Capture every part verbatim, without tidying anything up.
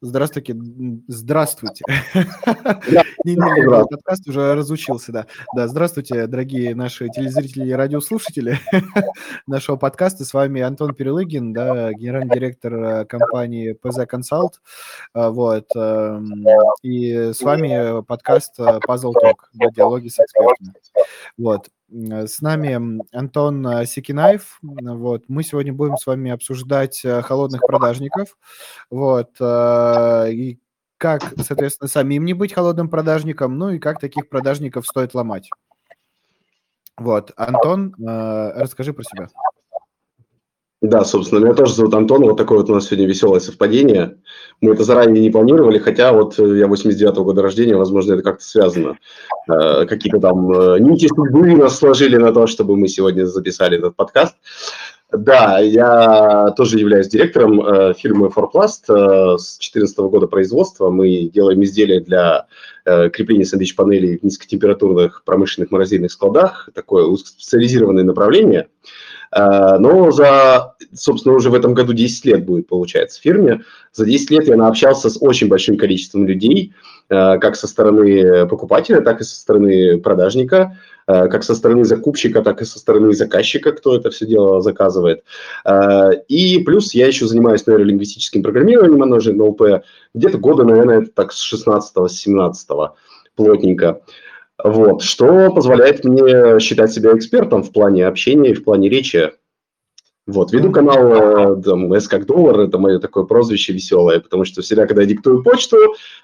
Здравствуйте. Здравствуйте. Подкаст уже разучился, да. Да, здравствуйте, дорогие наши телезрители и радиослушатели нашего подкаста. С вами Антон Перелыгин, да, генеральный директор компании пэ зэ Consult. Вот. И с вами подкаст Puzzle Talk, диалоги с экспертами. Вот. С нами Антон Секинаев. Вот. Мы сегодня будем с вами обсуждать холодных продажников. Вот. И как, соответственно, самим не быть холодным продажником, ну и как таких продажников стоит ломать. Вот. Антон, расскажи про себя. Да, собственно, меня тоже зовут Антон. Вот такое вот у нас сегодня веселое совпадение. Мы это заранее не планировали, хотя вот я восемьдесят девятого года рождения, возможно, это как-то связано. Э, какие-то там э, нити судьбы нас сложили на то, чтобы мы сегодня записали этот подкаст. Да, я тоже являюсь директором э, фирмы Forplast. Э, с две тысячи четырнадцатого года производства мы делаем изделия для э, крепления сэндвич-панелей в низкотемпературных промышленных морозильных складах. Такое узкоспециализированное направление. Э, но за, собственно, уже в этом году десять лет будет, получается, фирме. За десять лет я наобщался с очень большим количеством людей, э, как со стороны покупателя, так и со стороны продажника. Как со стороны закупщика, так и со стороны заказчика, кто это все дело заказывает. И плюс я еще занимаюсь нейролингвистическим программированием, оно же эн эл пэ, где-то года, наверное, это так с шестнадцатого-семнадцатого плотненько. Вот, что позволяет мне считать себя экспертом в плане общения и в плане речи. Вот, веду канал там, «С как доллар», это мое такое прозвище веселое, потому что всегда, когда я диктую почту,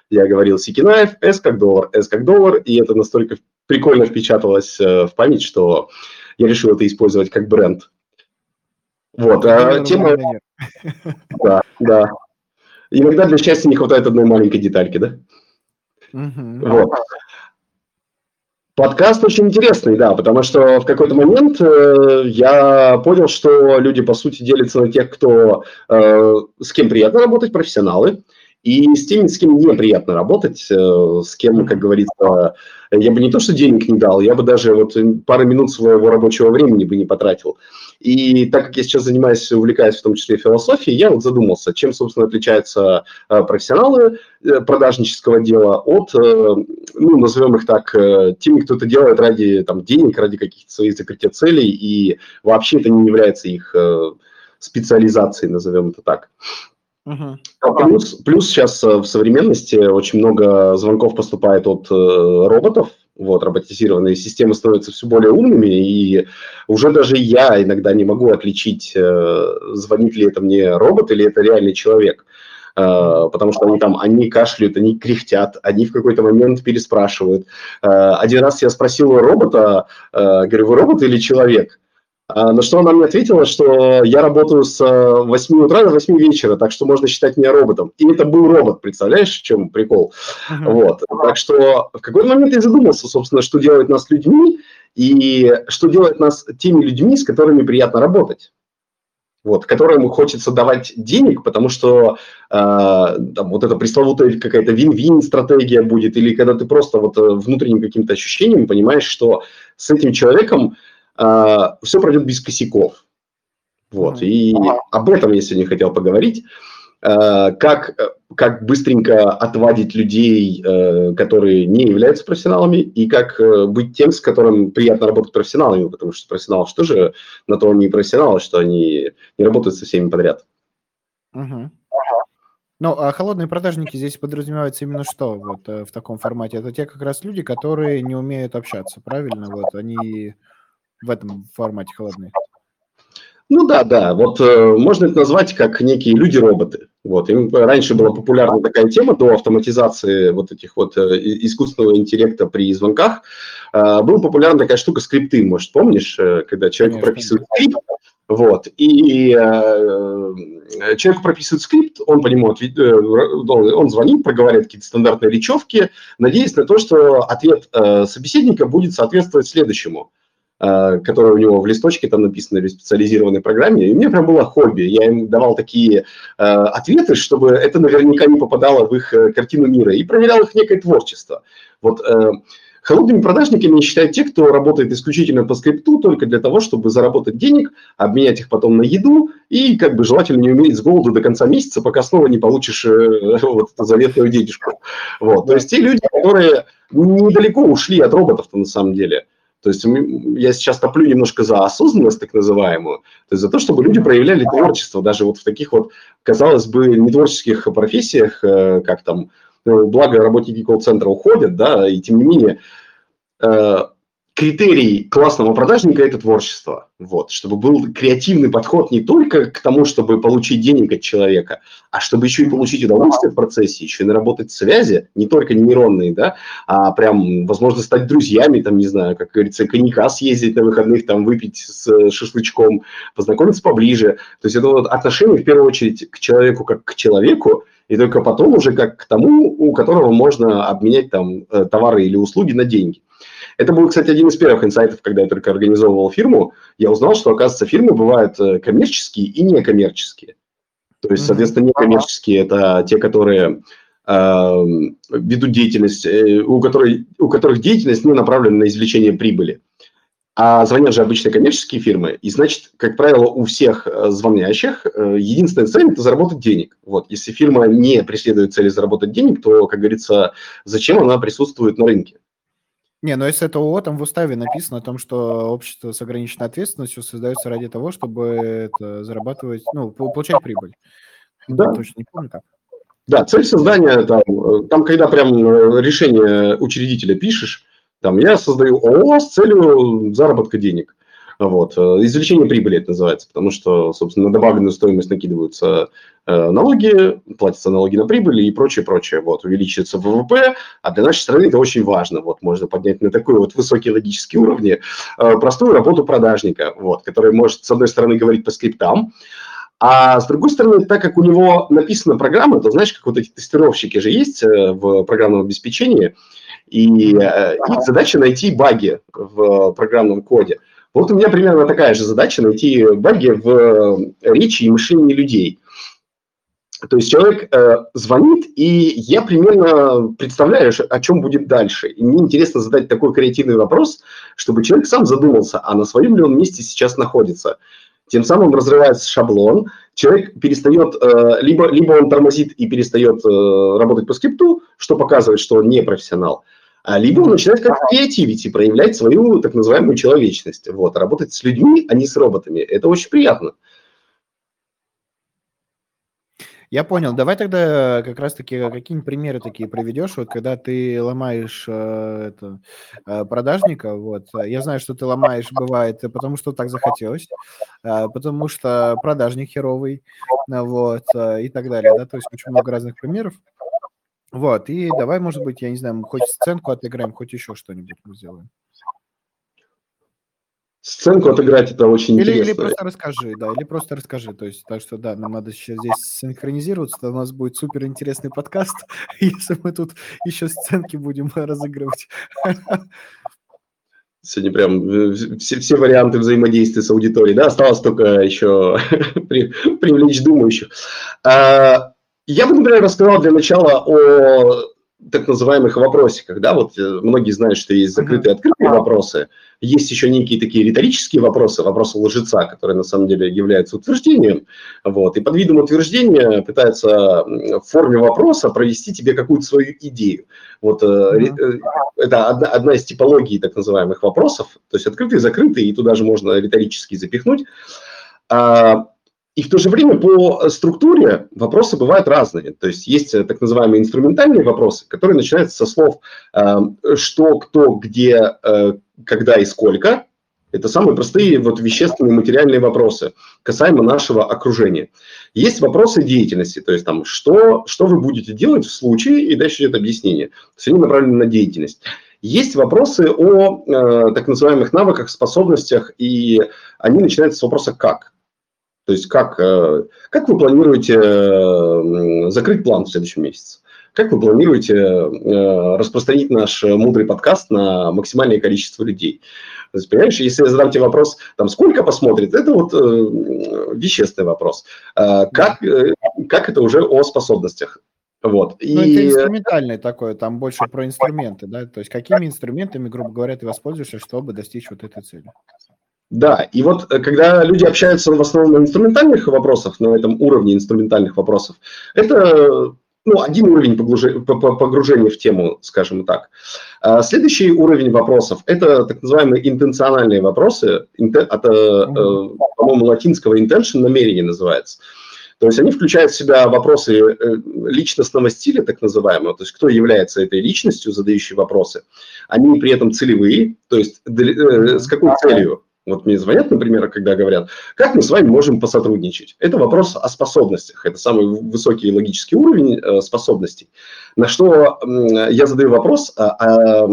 я говорил Секинаев, «С как доллар», «С как доллар», и это настолько прикольно впечаталось в память, что я решил это использовать как бренд. Вот, а тема... Да, да. Иногда для счастья не хватает одной маленькой детальки, да? Вот. Подкаст очень интересный, да, потому что в какой-то момент э, я понял, что люди, по сути, делятся на тех, кто, э, с кем приятно работать, профессионалы, и с теми, с кем неприятно работать, э, с кем, как говорится, я бы не то, что денег не дал, я бы даже вот пару минут своего рабочего времени бы не потратил. И так как я сейчас занимаюсь, увлекаюсь в том числе философией, я вот задумался, чем, собственно, отличаются профессионалы продажнического дела от, ну, назовем их так, теми, кто это делает ради там, денег, ради каких-то своих закрытия целей, и вообще это не является их специализацией, назовем это так. Uh-huh. Плюс, плюс сейчас в современности очень много звонков поступает от роботов. Вот, роботизированные системы становятся все более умными, и уже даже я иногда не могу отличить, звонит ли это мне робот или это реальный человек, потому что они там, они кашляют, они кряхтят, они в какой-то момент переспрашивают. Один раз я спросил у робота, говорю, вы робот или человек? На что она мне ответила, что я работаю с восьми утра до восьми вечера, так что можно считать меня роботом. И это был робот, представляешь, в чем прикол? Uh-huh. Вот. Так что в какой-то момент я задумался, собственно, что делает нас людьми и что делает нас теми людьми, с которыми приятно работать. Вот, которым хочется давать денег, потому что э, там, вот эта пресловутая какая-то вин-вин стратегия будет, или когда ты просто вот внутренним каким-то ощущением понимаешь, что с этим человеком Uh, все пройдет без косяков. Вот. Mm-hmm. И об этом я сегодня хотел поговорить. Uh, как, как быстренько отвадить людей, uh, которые не являются профессионалами, и как uh, быть тем, с которым приятно работать профессионалами, потому что профессионалы что же на то они и профессионалы, что они не работают со всеми подряд. Mm-hmm. Ну, а холодные продажники здесь подразумеваются именно что вот в таком формате? Это те как раз люди, которые не умеют общаться, правильно? Вот они... В этом формате холодные. Ну да, да. Вот э, можно это назвать как некие люди-роботы. Вот. Им раньше была популярна такая тема до автоматизации вот этих вот э, искусственного интеллекта при звонках. Э, была популярна такая штука скрипты, может, помнишь, э, когда человек прописывает скрипт. Вот, и э, человек прописывает скрипт, он по нему ответ, он звонит, проговаривает какие-то стандартные речевки, надеясь на то, что ответ э, собеседника будет соответствовать следующему, которое у него в листочке там написано или в специализированной программе. И мне прям было хобби. Я им давал такие э, ответы, чтобы это наверняка не попадало в их э, картину мира. И проверял их некое творчество. Вот э, Холодными продажниками считают те, кто работает исключительно по скрипту, только для того, чтобы заработать денег, обменять их потом на еду и, как бы, желательно не умереть с голоду до конца месяца, пока снова не получишь вот, заветную денежку. Вот. То есть те люди, которые недалеко ушли от роботов-то на самом деле. То есть я сейчас топлю немножко за осознанность, так называемую, то есть за то, чтобы люди проявляли творчество, даже вот в таких вот, казалось бы, нетворческих профессиях, как там, благо работники колл-центра уходят, да, и тем не менее критерий классного продажника – это творчество, вот, чтобы был креативный подход не только к тому, чтобы получить денег от человека, а чтобы еще и получить удовольствие в процессе, еще и наработать связи, не только нейронные, да, а прям, возможно, стать друзьями, там, не знаю, как говорится, коньяка съездить на выходных, там, выпить с шашлычком, познакомиться поближе. То есть это вот отношение, в первую очередь, к человеку как к человеку, и только потом уже как к тому, у которого можно обменять там товары или услуги на деньги. Это был, кстати, один из первых инсайтов, когда я только организовывал фирму. Я узнал, что, оказывается, фирмы бывают коммерческие и некоммерческие. То есть, соответственно, некоммерческие – это те, которые э, ведут деятельность, э, у, которой, у которых деятельность не направлена на извлечение прибыли. А звонят же обычно коммерческие фирмы, и, значит, как правило, у всех звонящих единственная цель – это заработать денег. Вот. Если фирма не преследует цели заработать денег, то, как говорится, зачем она присутствует на рынке? Не, ну если это ООО, там в уставе написано о том, что общество с ограниченной ответственностью создается ради того, чтобы это зарабатывать, ну, получать прибыль. Да. Я точно не помню как. Да, цель создания, там, там когда прям решение учредителя пишешь, там я создаю ООО с целью заработка денег. Вот. Извлечение прибыли это называется, потому что, собственно, на добавленную стоимость накидываются налоги, платятся налоги на прибыль и прочее, прочее. Вот. Увеличивается ВВП, а для нашей страны это очень важно. Вот. Можно поднять на такой вот высокий логический уровень простую работу продажника, вот, который может, с одной стороны, говорить по скриптам, а с другой стороны, так как у него написана программа, то знаешь, как вот эти тестировщики же есть в программном обеспечении, и их задача найти баги в программном коде. Вот у меня примерно такая же задача – найти баги в речи и мышлении людей. То есть человек э, звонит, и я примерно представляю, о чем будет дальше. И мне интересно задать такой креативный вопрос, чтобы человек сам задумался, а на своем ли он месте сейчас находится. Тем самым разрывается шаблон, человек перестает, э, либо, либо он тормозит и перестает э, работать по скрипту, что показывает, что он не профессионал. Либо он начинает как креативить и проявлять свою так называемую человечность. Вот. Работать с людьми, а не с роботами. Это очень приятно. Я понял. Давай тогда как раз-таки какие-нибудь примеры такие приведешь, вот, когда ты ломаешь э, это, э, продажника. Вот. Я знаю, что ты ломаешь, бывает, потому что так захотелось, э, потому что продажник херовый, э, вот, э, и так далее. Да? То есть очень много разных примеров. Вот, и давай, может быть, я не знаю, мы хоть сценку отыграем, хоть еще что-нибудь мы сделаем. Сценку отыграть это очень или, интересно. Или просто расскажи, да, или просто расскажи. То есть, так что, да, нам надо сейчас здесь синхронизироваться, то у нас будет суперинтересный подкаст, если мы тут еще сценки будем разыгрывать. Сегодня прям все, все варианты взаимодействия с аудиторией, да, осталось только еще привлечь думающих. Я бы, например, рассказал для начала о так называемых вопросиках. Да? Вот многие знают, что есть закрытые и открытые вопросы. Есть еще некие такие риторические вопросы, вопросы лжеца, которые на самом деле являются утверждением. Вот. И под видом утверждения пытаются в форме вопроса провести тебе какую-то свою идею. Вот, mm-hmm. Это одна, одна из типологий так называемых вопросов. То есть открытые, закрытые, и туда же можно риторические запихнуть. И в то же время по структуре вопросы бывают разные. То есть есть так называемые инструментальные вопросы, которые начинаются со слов «что», «кто», «где», «когда» и «сколько». Это самые простые вот, вещественные, материальные вопросы, касаемо нашего окружения. Есть вопросы деятельности, то есть там «что», «что вы будете делать в случае», и дальше идет объяснение. То есть они направлены на деятельность. Есть вопросы о так называемых навыках, способностях, и они начинаются с вопроса «как». То есть как, как вы планируете закрыть план в следующем месяце? Как вы планируете распространить наш мудрый подкаст на максимальное количество людей? То есть, понимаешь, если я задам тебе вопрос, там, сколько посмотрит, это вот вещественный вопрос. Как, как это уже о способностях? Вот. Ну, и... это инструментальное такое, там больше про инструменты, да? То есть какими инструментами, грубо говоря, ты воспользуешься, чтобы достичь вот этой цели? Да, и вот когда люди общаются в основном на инструментальных вопросах, на этом уровне инструментальных вопросов, это ну, один уровень погружения в тему, скажем так. Следующий уровень вопросов – это так называемые интенциональные вопросы, от, по-моему, латинского intention, намерение называется. То есть они включают в себя вопросы личностного стиля, так называемого, то есть кто является этой личностью, задающей вопросы. Они при этом целевые, то есть с какой целью? Вот мне звонят, например, когда говорят, как мы с вами можем посотрудничать. Это вопрос о способностях. Это самый высокий логический уровень способностей. На что я задаю вопрос, а,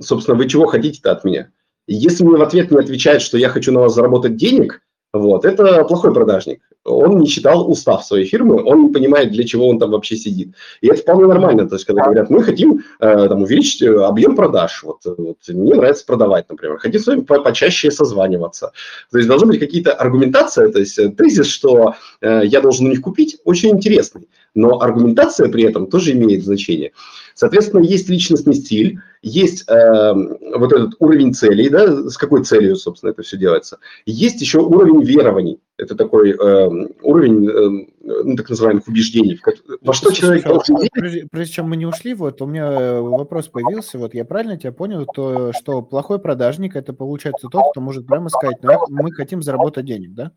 собственно, вы чего хотите-то от меня? Если мне в ответ не отвечает, что я хочу на вас заработать денег, вот, это плохой продажник. Он не читал устав своей фирмы, он не понимает, для чего он там вообще сидит. И это вполне нормально. То есть, когда говорят, мы хотим э, там, увеличить объем продаж. Вот, вот, мне нравится продавать, например. Хотим с вами по- почаще созваниваться. То есть, должна быть какие-то аргументация, то есть, тезис, что э, я должен у них купить, очень интересный. Но аргументация при этом тоже имеет значение. Соответственно, есть личностный стиль, есть э, вот этот уровень целей, да, с какой целью, собственно, это все делается. Есть еще уровень верований. Это такой э, уровень э, ну, так называемых убеждений. Как, во что человек должен верить? Прежде, прежде чем мы не ушли, вот у меня вопрос появился. Вот я правильно тебя понял, то, что плохой продажник – это, получается, тот, кто может прямо сказать, ну, мы хотим заработать денег, да?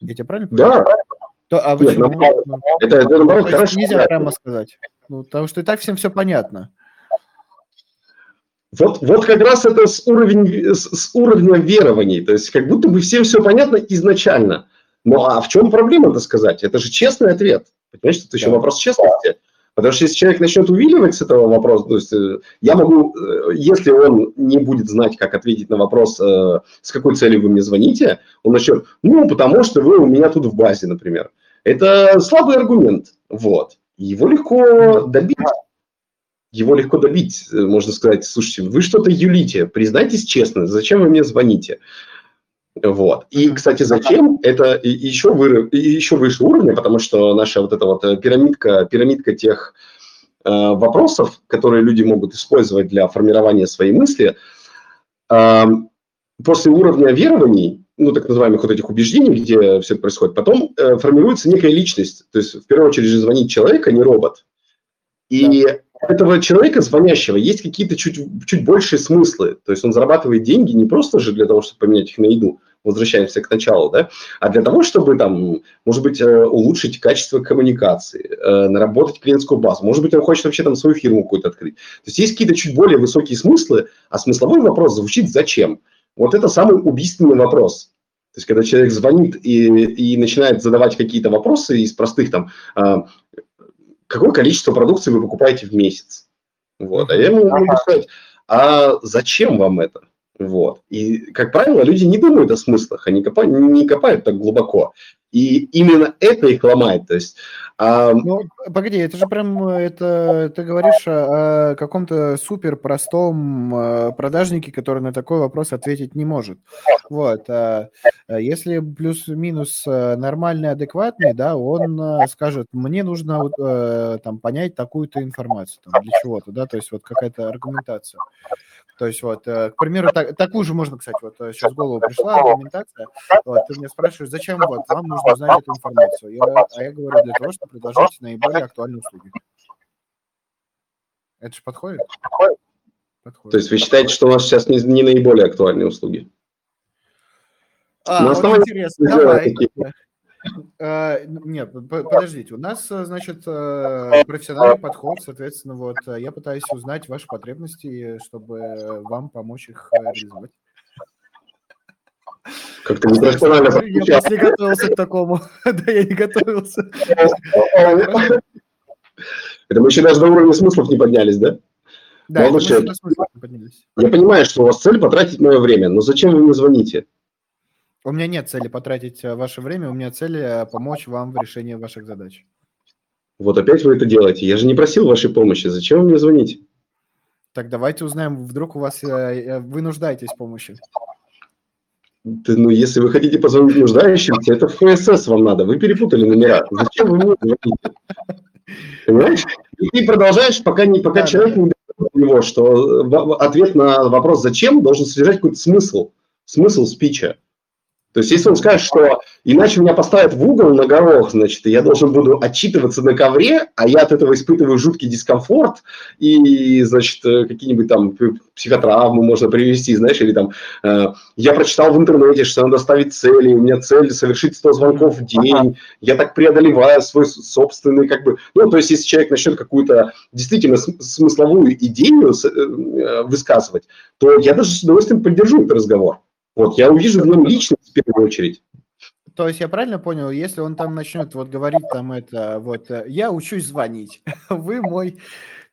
Я тебя правильно понял? Да. То, а Нет, ну, ну, это, это, ну, наоборот, хорошо. Нельзя прямо сказать. Ну, потому что и так всем все понятно. Вот, вот как раз это с, уровень, с уровня верований, то есть как будто бы всем все понятно изначально. Ну а в чем проблема-то сказать? Это же честный ответ. Понимаешь, это еще вопрос честности. Потому что если человек начнет увиливать с этого вопроса, то есть я могу, если он не будет знать, как ответить на вопрос, с какой целью вы мне звоните, он начнет, ну, потому что вы у меня тут в базе, например. Это слабый аргумент, вот. Его легко добить. Его легко добить, можно сказать, слушайте, вы что-то юлите, признайтесь честно, зачем вы мне звоните? Вот. И, кстати, зачем? Это еще, вы, еще выше уровня, потому что наша вот эта вот пирамидка, пирамидка тех э, вопросов, которые люди могут использовать для формирования своей мысли, э, после уровня верований, ну, так называемых вот этих убеждений, где все это происходит, потом э, формируется некая личность. То есть, в первую очередь, звонит человек, а не робот. И... Да. Этого человека, звонящего, есть какие-то чуть, чуть большие смыслы. То есть он зарабатывает деньги не просто же для того, чтобы поменять их на еду, возвращаемся к началу, да, а для того, чтобы, там, может быть, улучшить качество коммуникации, наработать клиентскую базу. Может быть, он хочет вообще там свою фирму какую-то открыть. То есть есть какие-то чуть более высокие смыслы, а смысловой вопрос звучит «зачем?». Вот это самый убийственный вопрос. То есть, когда человек звонит и, и начинает задавать какие-то вопросы из простых там... Какое количество продукции вы покупаете в месяц? Вот. А я ему могу сказать, а зачем вам это? Вот. И, как правило, люди не думают о смыслах, они копают, не копают так глубоко. И именно это их ломает. То есть, а... ну, погоди, это же прям, это, ты говоришь о каком-то супер простом продажнике, который на такой вопрос ответить не может. Вот. Если плюс-минус нормальный, адекватный, да, он скажет, мне нужно там, понять такую-то информацию там, для чего-то, да, то есть вот какая-то аргументация. То есть вот, к примеру, так, такую же можно, кстати, вот сейчас в голову пришла аргументация, вот, ты меня спрашиваешь, зачем вот, вам нужно знать эту информацию, я, а я говорю для того, чтобы предложить наиболее актуальные услуги. Это же подходит? Подходит. То есть вы считаете, что у нас сейчас не, не наиболее актуальные услуги? А, ну, очень интересно, давай. Нет, подождите, у нас, значит, профессиональный подход, соответственно, вот я пытаюсь узнать ваши потребности, чтобы вам помочь их реализовать. Как-то непрофессионально подключал. Я просто не готовился к такому. Да, я не готовился. Это мы еще даже до уровня смыслов не поднялись, да? Да, мы еще до смыслов не поднялись. Я понимаю, что у вас цель потратить мое время, но зачем вы мне звоните? У меня нет цели потратить ваше время, у меня цель помочь вам в решении ваших задач. Вот опять вы это делаете. Я же не просил вашей помощи. Зачем вы мне звоните? Так давайте узнаем, вдруг у вас вы нуждаетесь в помощи. Да, ну, если вы хотите позвонить нуждающимся, это в ФСС вам надо. Вы перепутали номера. Зачем вы мне звоните? Понимаешь? И ты продолжаешь, пока, не, пока да, человек не дает до него, что ответ на вопрос «зачем» должен содержать какой-то смысл, смысл спича. То есть, если он скажет, что иначе меня поставят в угол на горох, значит, и я должен буду отчитываться на ковре, а я от этого испытываю жуткий дискомфорт, и, значит, какие-нибудь там психотравмы можно привести, знаешь, или там, э, я прочитал в интернете, что надо ставить цели, у меня цель совершить сто звонков в день, ага. Я так преодолеваю свой собственный, как бы, ну, то есть, если человек начнет какую-то действительно смысловую идею высказывать, то я даже с удовольствием поддержу этот разговор. Вот, я увижу в нем личность в первую очередь. То есть я правильно понял, если он там начнет вот говорить там это, вот, я учусь звонить, вы мой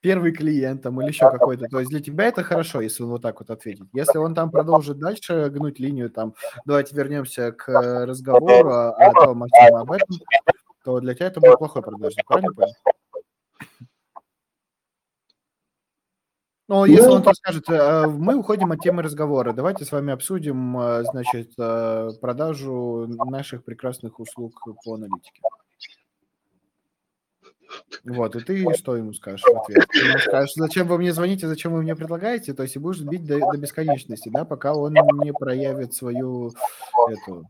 первый клиент там или еще какой-то, то есть для тебя это хорошо, если он вот так вот ответит. Если он там продолжит дальше гнуть линию там, давайте вернемся к разговору о том, о чем об этом, то для тебя это будет плохой продолжник, правильно понял? Но если он то скажет, мы уходим от темы разговора, давайте с вами обсудим, значит, продажу наших прекрасных услуг по аналитике. Вот, и ты что ему скажешь в ответ? Ты ему скажешь, зачем вы мне звоните, зачем вы мне предлагаете, то есть и будешь бить до, до бесконечности, да, пока он не проявит свою эту,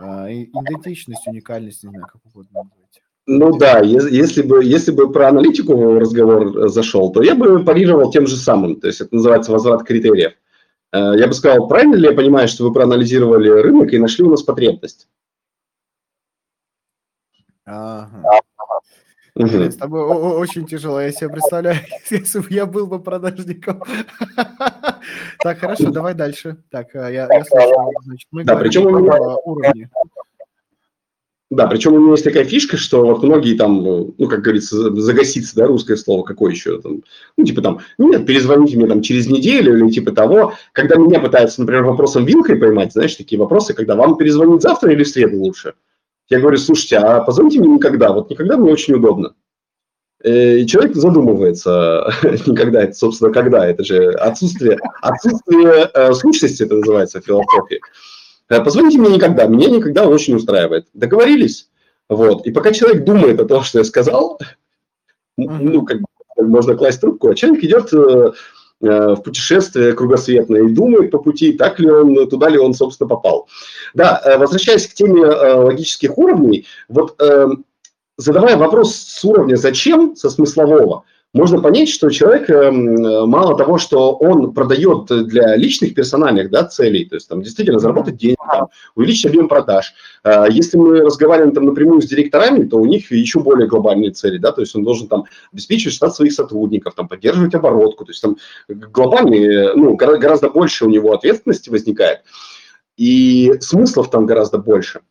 идентичность, уникальность, не знаю, как угодно называть. Ну да, если бы, если бы про аналитику разговор зашел, то я бы парировал тем же самым, то есть это называется возврат критериев. Я бы сказал, правильно ли я понимаю, что вы проанализировали рынок и нашли у нас потребность? Ага. Угу. С тобой очень тяжело, я себе представляю, если бы я был бы продажником. Так, хорошо, давай дальше. Так, я слушаю, значит, мы говорим о уровне. Да, причем у меня есть такая фишка, что вот многие там, ну, как говорится, загасится, да, русское слово, какое еще там, ну, типа там, нет, перезвоните мне там через неделю или типа того, когда меня пытаются, например, вопросом вилкой поймать, знаешь, такие вопросы, когда вам перезвонить завтра или в среду лучше. Я говорю, слушайте, а позвоните мне никогда, вот никогда мне очень удобно. И человек задумывается, никогда, это, собственно, когда, это же отсутствие, отсутствие э, сущности, это называется в философии. Позвоните мне никогда, меня никогда очень устраивает. Договорились? Вот. И пока человек думает о том, что я сказал, ну, как бы можно класть трубку, а человек идет э, в путешествие кругосветное и думает по пути, так ли он, туда ли он, собственно, попал. Да, возвращаясь к теме э, логических уровней, вот э, задавая вопрос с уровня «зачем?», со смыслового, можно понять, что человек, мало того, что он продает для личных персональных, да, целей, то есть там действительно заработать деньги, там, увеличить объем продаж. Если мы разговариваем там напрямую с директорами, то у них еще более глобальные цели, да, то есть он должен там обеспечивать штат своих сотрудников, там, поддерживать оборотку, то есть там глобальные, ну, гораздо больше у него ответственности возникает, и смыслов там гораздо больше.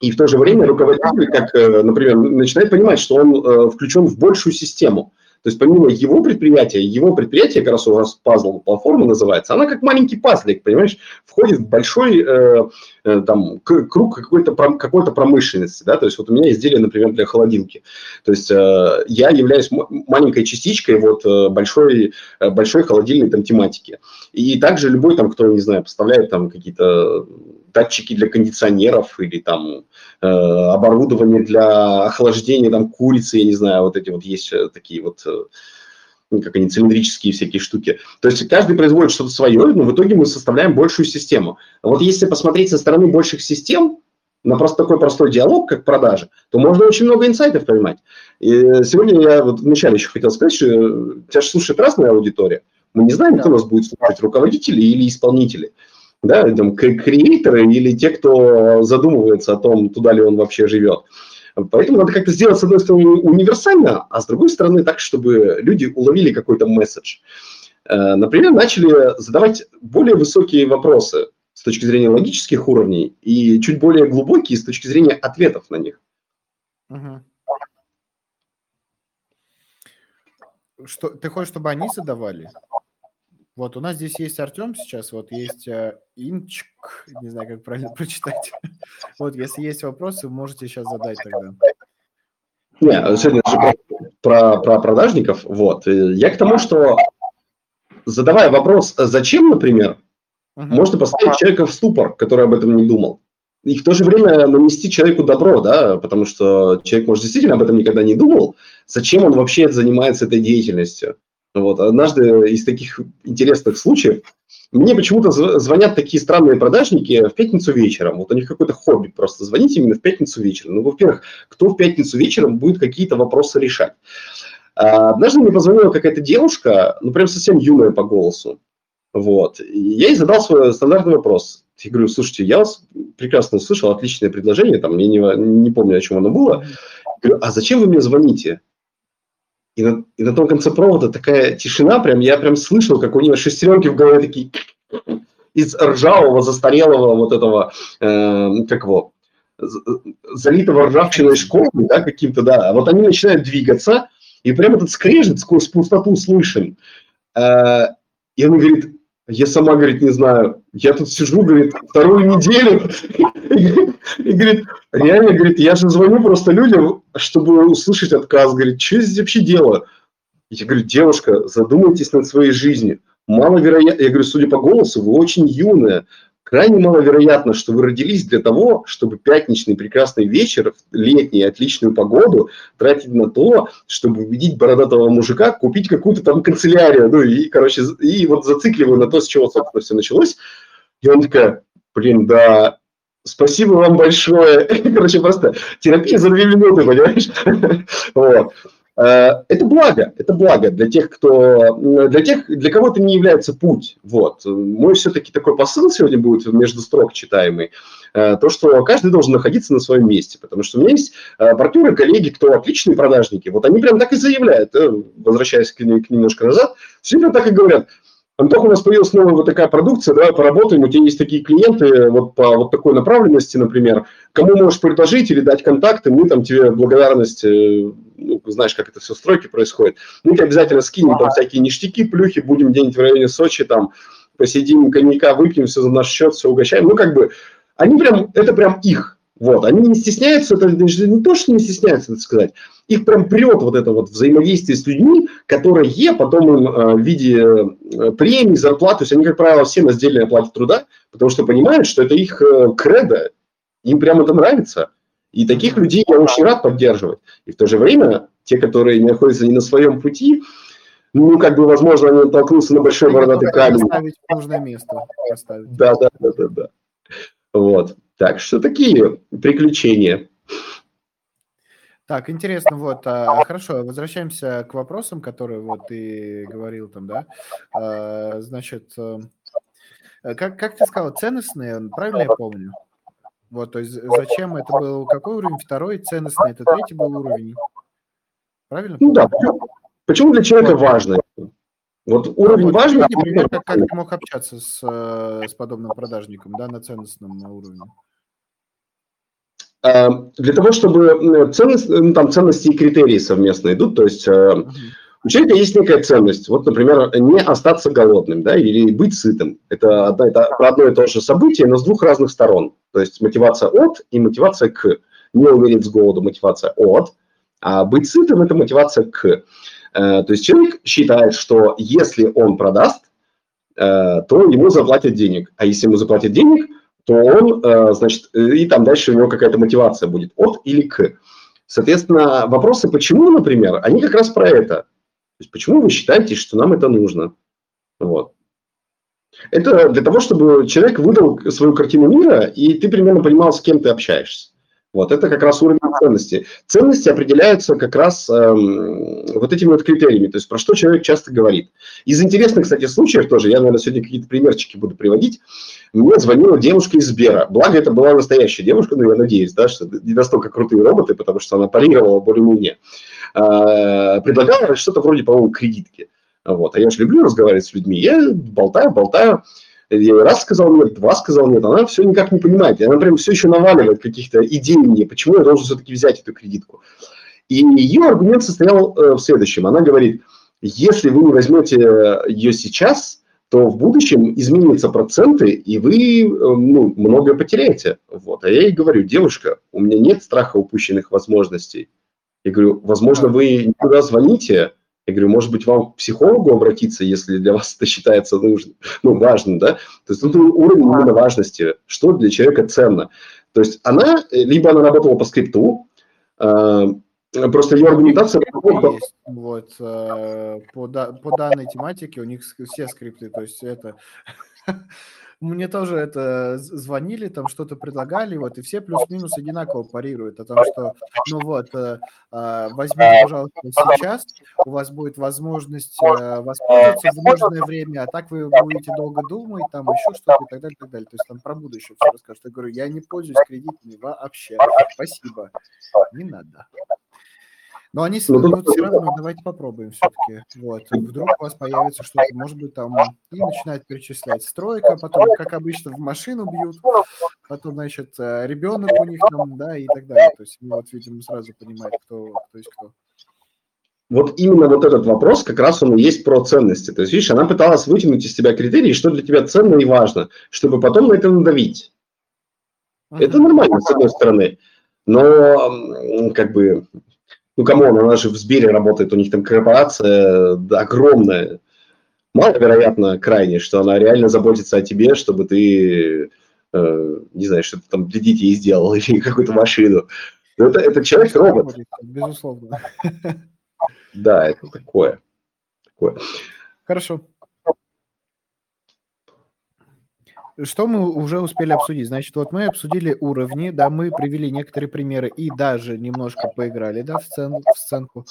И в то же время руководитель, как, например, начинает понимать, что он включен в большую систему. То есть помимо его предприятия, его предприятие, как раз у нас пазл-платформа называется, она как маленький пазлик, понимаешь, входит в большой э, э, там, круг какой-то, какой-то промышленности. Да? То есть вот у меня изделие, например, для холодилки. То есть э, я являюсь маленькой частичкой вот, большой, большой холодильной там, тематики. И также любой, там, кто, не знаю, поставляет там, какие-то датчики для кондиционеров или там, э, оборудование для охлаждения там, курицы, я не знаю, вот эти вот есть такие вот, как они, цилиндрические всякие штуки. То есть каждый производит что-то свое, но в итоге мы составляем большую систему. Вот если посмотреть со стороны больших систем, на просто такой простой диалог, как продажи, то можно очень много инсайтов поймать. И сегодня я вот вначале еще хотел сказать, что тебя же слушает разная аудитория. Мы не знаем, кто нас будет слушать, руководители или исполнители. Да, там, креаторы или те, кто задумывается о том, туда ли он вообще живет. Поэтому надо как-то сделать, с одной стороны, универсально, а с другой стороны, так, чтобы люди уловили какой-то месседж. Например, начали задавать более высокие вопросы с точки зрения логических уровней и чуть более глубокие с точки зрения ответов на них. Угу. Что, ты хочешь, чтобы они задавали? Вот у нас здесь есть Артем сейчас, вот есть э, Инчик, не знаю, как правильно прочитать. Вот, если есть вопросы, можете сейчас задать тогда. Не, сегодня же про, про, про продажников. Вот. Я к тому, что задавая вопрос «зачем?», например, uh-huh. можно поставить человека в ступор, который об этом не думал. И в то же время нанести человеку добро, да, потому что человек, может, действительно об этом никогда не думал, зачем он вообще занимается этой деятельностью. Вот. Однажды из таких интересных случаев мне почему-то звонят такие странные продажники в пятницу вечером. Вот у них какое-то хобби просто звонить именно в пятницу вечером. Ну, во-первых, кто в пятницу вечером будет какие-то вопросы решать? Однажды мне позвонила какая-то девушка, ну, прям совсем юная по голосу. Вот. И я ей задал свой стандартный вопрос. Я говорю, слушайте, я вас прекрасно услышал, отличное предложение, там, я не, не помню, о чем оно было. Я говорю, а зачем вы мне звоните? И на, и на том конце провода такая тишина, прям, я прям слышал, как у нее шестеренки в голове такие из ржавого, застарелого вот этого, э, как его, залитого ржавчиной школы, да, каким-то, да. Вот они начинают двигаться, и прям этот скрежет сквозь пустоту слышен. Э, и она говорит, я сама, говорит, не знаю, я тут сижу, говорит, вторую неделю, и говорит, реально, говорит, я же звоню просто людям, чтобы услышать отказ, говорит, что я здесь вообще делаю? Я говорю, девушка, задумайтесь над своей жизнью, маловероятно, я говорю, судя по голосу, вы очень юная, крайне маловероятно, что вы родились для того, чтобы пятничный прекрасный вечер, летний, отличную погоду тратить на то, чтобы убедить бородатого мужика купить какую-то там канцелярию, ну и, короче, и вот зацикливаю на то, с чего, собственно, все началось, и он такая, блин, да... Спасибо вам большое. Короче, просто терапия за две минуты, понимаешь? Вот. Это благо, это благо для тех, кто, для тех, для кого это не является путь. Вот. Мой все-таки такой посыл сегодня будет между строк читаемый, то, что каждый должен находиться на своем месте, потому что у меня есть партнеры, коллеги, кто отличные продажники, вот они прям так и заявляют, возвращаясь к ним немножко назад, все время так и говорят, Антох, у нас появилась новая вот такая продукция, давай поработаем, у тебя есть такие клиенты вот по вот такой направленности, например, кому можешь предложить или дать контакты, мы там тебе благодарность, ну, знаешь, как это все в стройке происходит, мы тебе обязательно скинем там всякие ништяки, плюхи, будем где-нибудь в районе Сочи, там, посидим, коньяка выпьем, все за наш счет, все угощаем, ну, как бы, они прям, это прям их. Вот, они не стесняются, это не то, что не стесняются, так сказать, их прям прет вот это вот взаимодействие с людьми, которые потом им э, в виде премий, зарплат, то есть они, как правило, все на сдельной оплате труда, потому что понимают, что это их э, кредо, им прям это нравится, и таких людей я очень рад поддерживать. И в то же время те, которые находятся не на своем пути, ну, как бы, возможно, они натолкнулся на большой бородатый камень. Поставить в нужное место. Поставить. Да, да, да, да, да. Вот. Так что такие приключения. Так, интересно, вот, а, хорошо, возвращаемся к вопросам, которые вот ты говорил там, да, а, значит, как, как ты сказал, ценностные, правильно я помню? Вот, то есть зачем это был, какой уровень? Второй, ценностный, это третий был уровень, правильно? Ну да, почему для человека вот. Важно? Вот уровень вот, важный. Например, как, как ты мог общаться с, с подобным продажником, да, на ценностном уровне? Для того, чтобы ценность, ну, там ценности и критерии совместно идут, то есть uh-huh. у человека есть некая ценность, вот, например, не остаться голодным, да, или быть сытым. Это, одно, это про одно и то же событие, но с двух разных сторон. То есть мотивация от и мотивация к. Не умереть с голоду, мотивация от, а быть сытым – это мотивация к. То есть человек считает, что если он продаст, то ему заплатят денег, а если ему заплатят денег, то он, значит, и там дальше у него какая-то мотивация будет от или к. Соответственно, вопросы «почему», например, они как раз про это. То есть почему вы считаете, что нам это нужно? Вот. Это для того, чтобы человек выдал свою картину мира, и ты примерно понимал, с кем ты общаешься. Вот, это как раз уровень ценности. Ценности определяются как раз эм, вот этими вот критериями, то есть про что человек часто говорит. Из интересных, кстати, случаев тоже, я, наверное, сегодня какие-то примерчики буду приводить, мне звонила девушка из Сбера. Благо, это была настоящая девушка, но я надеюсь, да, что не настолько крутые роботы, потому что она парировала более-менее. Э, предлагала что-то вроде, по-моему, кредитки. Вот. А я же люблю разговаривать с людьми, я болтаю, болтаю. Я раз сказал нет, два сказал нет, она все никак не понимает. Она прям все еще наваливает каких-то идей мне, почему я должен все-таки взять эту кредитку. И ее аргумент состоял в следующем. Она говорит, если вы не возьмете ее сейчас, то в будущем изменятся проценты, и вы, ну, многое потеряете. Вот. А я ей говорю, девушка, у меня нет страха упущенных возможностей. Я говорю, возможно, вы никуда звоните. Я говорю, может быть, вам к психологу обратиться, если для вас это считается нужным, ну, важным, да? То есть тут уровень именно важности, что для человека ценно. То есть она, либо она работала по скрипту, э, Просто ее аргументация... Вот, э, по, да, по данной тематике у них все скрипты, то есть это... Мне тоже это звонили, там что-то предлагали, вот, и все плюс-минус одинаково парируют о том, что, ну вот, возьмите, пожалуйста, сейчас, у вас будет возможность воспользоваться в нужное время, а так вы будете долго думать, там еще что-то и так далее, и так далее. То есть там про будущее все расскажут. Я говорю, я не пользуюсь кредитами вообще, спасибо, не надо. Но они ну, все равно, давайте попробуем все-таки. Вот. Вдруг у вас появится что-то, может быть, там и начинают перечислять стройка, потом, как обычно, в машину бьют, потом, значит, ребенок у них там, да, и так далее. То есть мы вот, видимо, сразу понимаем, кто, кто есть кто. Вот именно вот этот вопрос, как раз он и есть про ценности. То есть, видишь, она пыталась вытянуть из тебя критерии, что для тебя ценно и важно, чтобы потом на это надавить. Uh-huh. Это нормально, с одной стороны. Но, как бы... Ну, камон, она же в Сбере работает, у них там корпорация огромная. Маловероятно крайне, что она реально заботится о тебе, чтобы ты, э, не знаю, что-то там для детей сделал или какую-то машину. Но это, это человек-робот. Безусловно. Да, это такое. такое. Хорошо. Что мы уже успели обсудить? Значит, вот мы обсудили уровни, да, мы привели некоторые примеры и даже немножко поиграли, да, в, сцен, в сценку.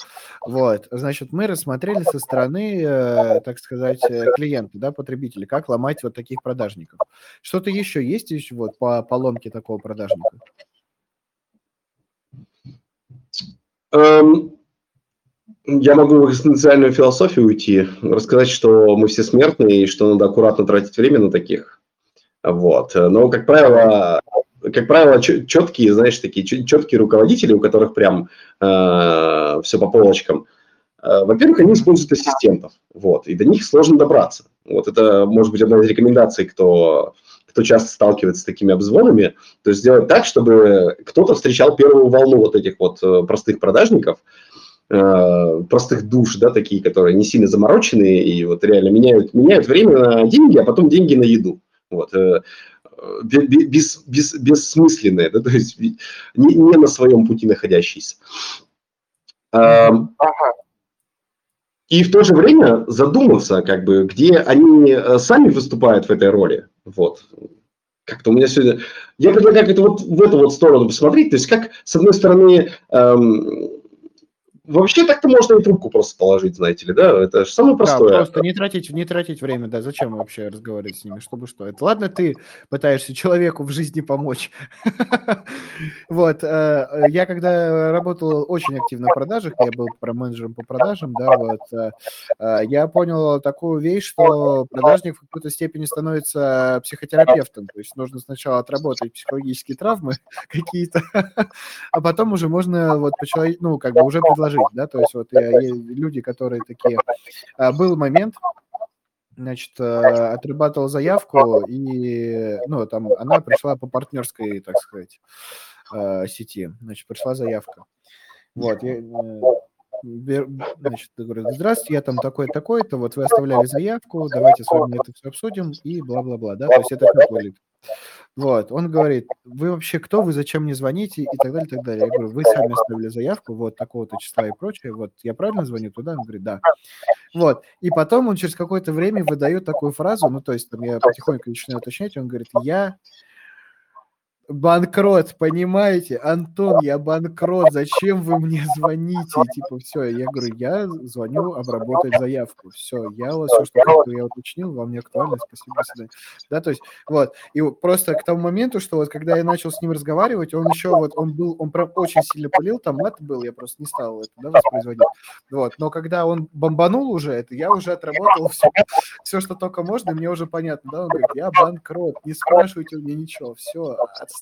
Вот, значит, мы рассмотрели со стороны, э, так сказать, клиента, да, потребителя, как ломать вот таких продажников. Что-то еще есть еще вот по поломке такого продажника? Um... Я могу в экзистенциальную философию уйти, рассказать, что мы все смертные и что надо аккуратно тратить время на таких. Вот. Но, как правило, как правило, четкие, знаешь, такие четкие руководители, у которых прям э, все по полочкам, э, во-первых, они используют ассистентов, вот, и до них сложно добраться. Вот это может быть одна из рекомендаций, кто, кто часто сталкивается с такими обзвонами, то есть сделать так, чтобы кто-то встречал первую волну вот этих вот простых продажников, простых душ, да, такие, которые не сильно замороченные и вот реально меняют, меняют время на деньги, а потом деньги на еду. Вот. Бес, бес, бессмысленные, да, то есть не, не на своем пути находящиеся. А, и в то же время задуматься, как бы, где они сами выступают в этой роли. Вот. Как-то у меня сегодня... Я предлагаю как-то вот в эту вот сторону посмотреть, то есть как, с одной стороны... Эм... Вообще так-то можно и трубку просто положить, знаете ли, да? Это же самое простое. Да, просто не тратить, не тратить время, да. Зачем вообще разговаривать с ними, чтобы что? Это ладно, ты пытаешься человеку в жизни помочь. Вот. Я когда работал очень активно в продажах, я был менеджером по продажам, да, вот, я понял такую вещь, что продажник в какой-то степени становится психотерапевтом. То есть нужно сначала отработать психологические травмы какие-то, а потом уже можно вот по человеку, ну, как бы уже предложить. Да, то есть вот я, я, люди, которые такие... А, был момент, значит, а, отрабатывал заявку, и, ну, там, она пришла по партнерской, так сказать, а, сети, значит, пришла заявка. Вот, я, значит, говорю, здравствуйте, я там такой-такой-то, вот вы оставляли заявку, давайте с вами это все обсудим, и бла-бла-бла, да, то есть это как валит. Вот, он говорит, вы вообще кто, вы зачем мне звоните, и так далее, и так далее. Я говорю, вы сами оставили заявку, вот, такого-то числа и прочее, вот, я правильно звоню туда? Он говорит, да. Вот, и потом он через какое-то время выдает такую фразу, ну, то есть, там, я потихоньку начинаю уточнять, он говорит, я банкрот, понимаете? Антон, я банкрот, зачем вы мне звоните? Типа, все, я говорю, я звоню обработать заявку, все, я у вас все, что я уточнил, вам не актуально, спасибо, до свидания. Да, то есть, вот, и просто к тому моменту, что вот, когда я начал с ним разговаривать, он еще вот, он был, он прям очень сильно пылил, там мат был, я просто не стал это, да, воспроизводить, вот, но когда он бомбанул уже это, я уже отработал все, все, что только можно, и мне уже понятно, да, он говорит, я банкрот, не спрашивайте у меня ничего, все, отстань.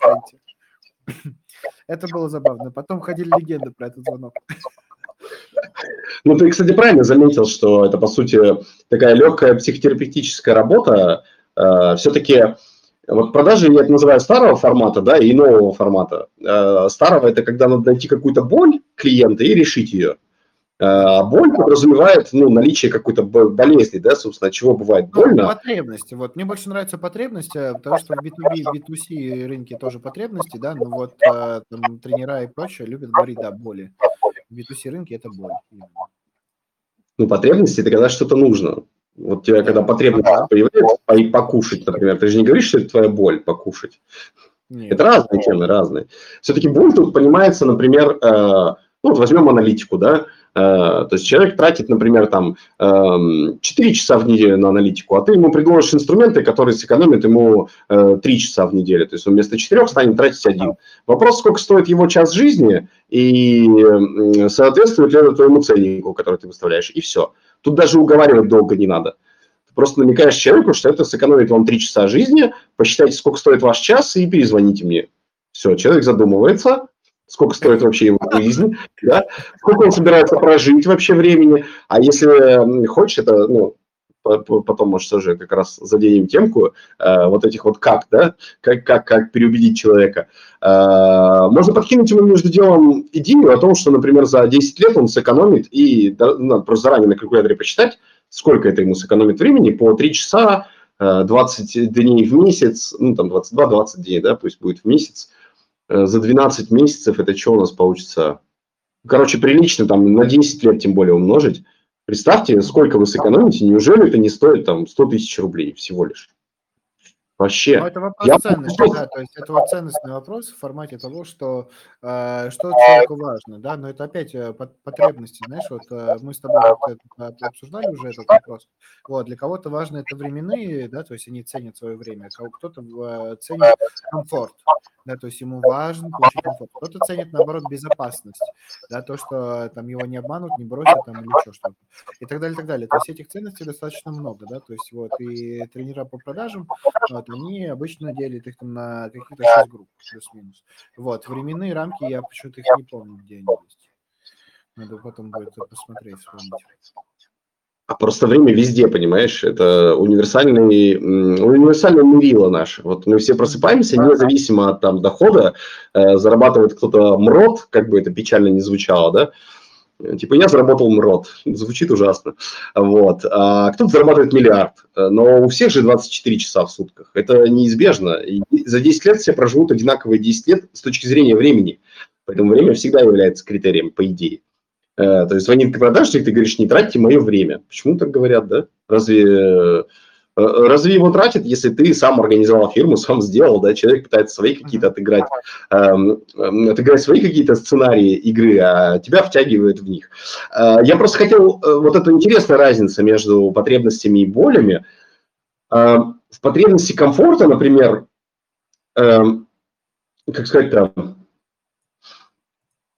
Это было забавно. Потом ходили легенды про этот звонок. Ну, ты, кстати, правильно заметил, что это, по сути, такая легкая психотерапевтическая работа. Все-таки вот продажи я это называю старого формата, да, и нового формата. Старого – это когда надо найти какую-то боль клиента и решить ее. А боль подразумевает, ну, наличие какой-то болезни, да, собственно, чего бывает больно. Ну, потребности, вот, мне больше нравятся потребности, потому что в би ту би, би ту си рынке тоже потребности, да, но вот там тренера и прочее любят говорить, да, боли. В би ту си рынке это боль. Ну, потребности – это когда что-то нужно. Вот тебе, когда потребность появляется, покушать, например, ты же не говоришь, что это твоя боль покушать. Нет. Это разные темы, разные. Все-таки боль тут понимается, например, э, ну, вот возьмем аналитику, да, э, то есть человек тратит, например, там э, четыре часа в неделю на аналитику, а ты ему предложишь инструменты, которые сэкономят ему э, три часа в неделю, то есть он вместо четырех станет тратить один. Вопрос, сколько стоит его час жизни и э, соответствует ли это твоему ценнику, который ты выставляешь, и все. Тут даже уговаривать долго не надо. Просто намекаешь человеку, что это сэкономит вам три часа жизни, посчитайте, сколько стоит ваш час, и перезвоните мне. Все, человек задумывается, сколько стоит вообще его жизнь, да? Сколько он собирается прожить вообще времени. А если хочешь, это, ну, потом, может, тоже как раз заденем темку, э, вот этих вот как, да, как, как, как переубедить человека. Э, можно подкинуть ему между делом идею о том, что, например, за десять лет он сэкономит, и надо просто заранее на калькуляторе посчитать, сколько это ему сэкономит времени, по три часа, двадцать дней в месяц, ну, там, двадцать два - двадцать дней, да, пусть будет в месяц, за двенадцать месяцев это что у нас получится? Короче, прилично, там, на десять лет тем более умножить. Представьте, сколько вы сэкономите, неужели это не стоит, там, сто тысяч рублей всего лишь? Вообще. Но это вопрос я... ценности, да, то есть это вот ценностный вопрос в формате того, что, э, что человеку важно, да, но это опять э, потребности, знаешь, вот э, мы с тобой вот, э, обсуждали уже этот вопрос, вот, для кого-то важно это временные, да, то есть они ценят свое время, а кто-то э, ценит комфорт, да, то есть ему важен получить комфорт, кто-то ценит, наоборот, безопасность, да, то, что там его не обманут, не бросят, там, или еще что-то, и так далее, и так далее, то есть этих ценностей достаточно много, да, то есть вот, и тренера по продажам, вот, они обычно делят их там на какие-то шесть групп, плюс-минус. Вот, временные рамки, я почему-то их не помню, где они есть. Надо потом будет посмотреть, вспомнить. А просто время везде, понимаешь, это универсальный, универсальное мерило наше. Вот мы все просыпаемся, независимо от там дохода, зарабатывает кто-то МРОТ, как бы это печально не звучало, да? Типа, я заработал МРОТ, звучит ужасно, вот, а кто-то зарабатывает миллиард, но у всех же двадцать четыре часа в сутках, это неизбежно, и за десять лет все проживут одинаковые десять лет с точки зрения времени, поэтому время всегда является критерием, по идее. То есть звонит продажник, ты говоришь, не тратьте мое время, почему так говорят, да, разве... Разве его тратят, если ты сам организовал фирму, сам сделал, да, человек пытается свои какие-то отыграть, эм, отыграть свои какие-то сценарии игры, а тебя втягивают в них. Э, я просто хотел, э, вот эта интересная разница между потребностями и болями. Э, в потребности комфорта, например, э, как сказать-то,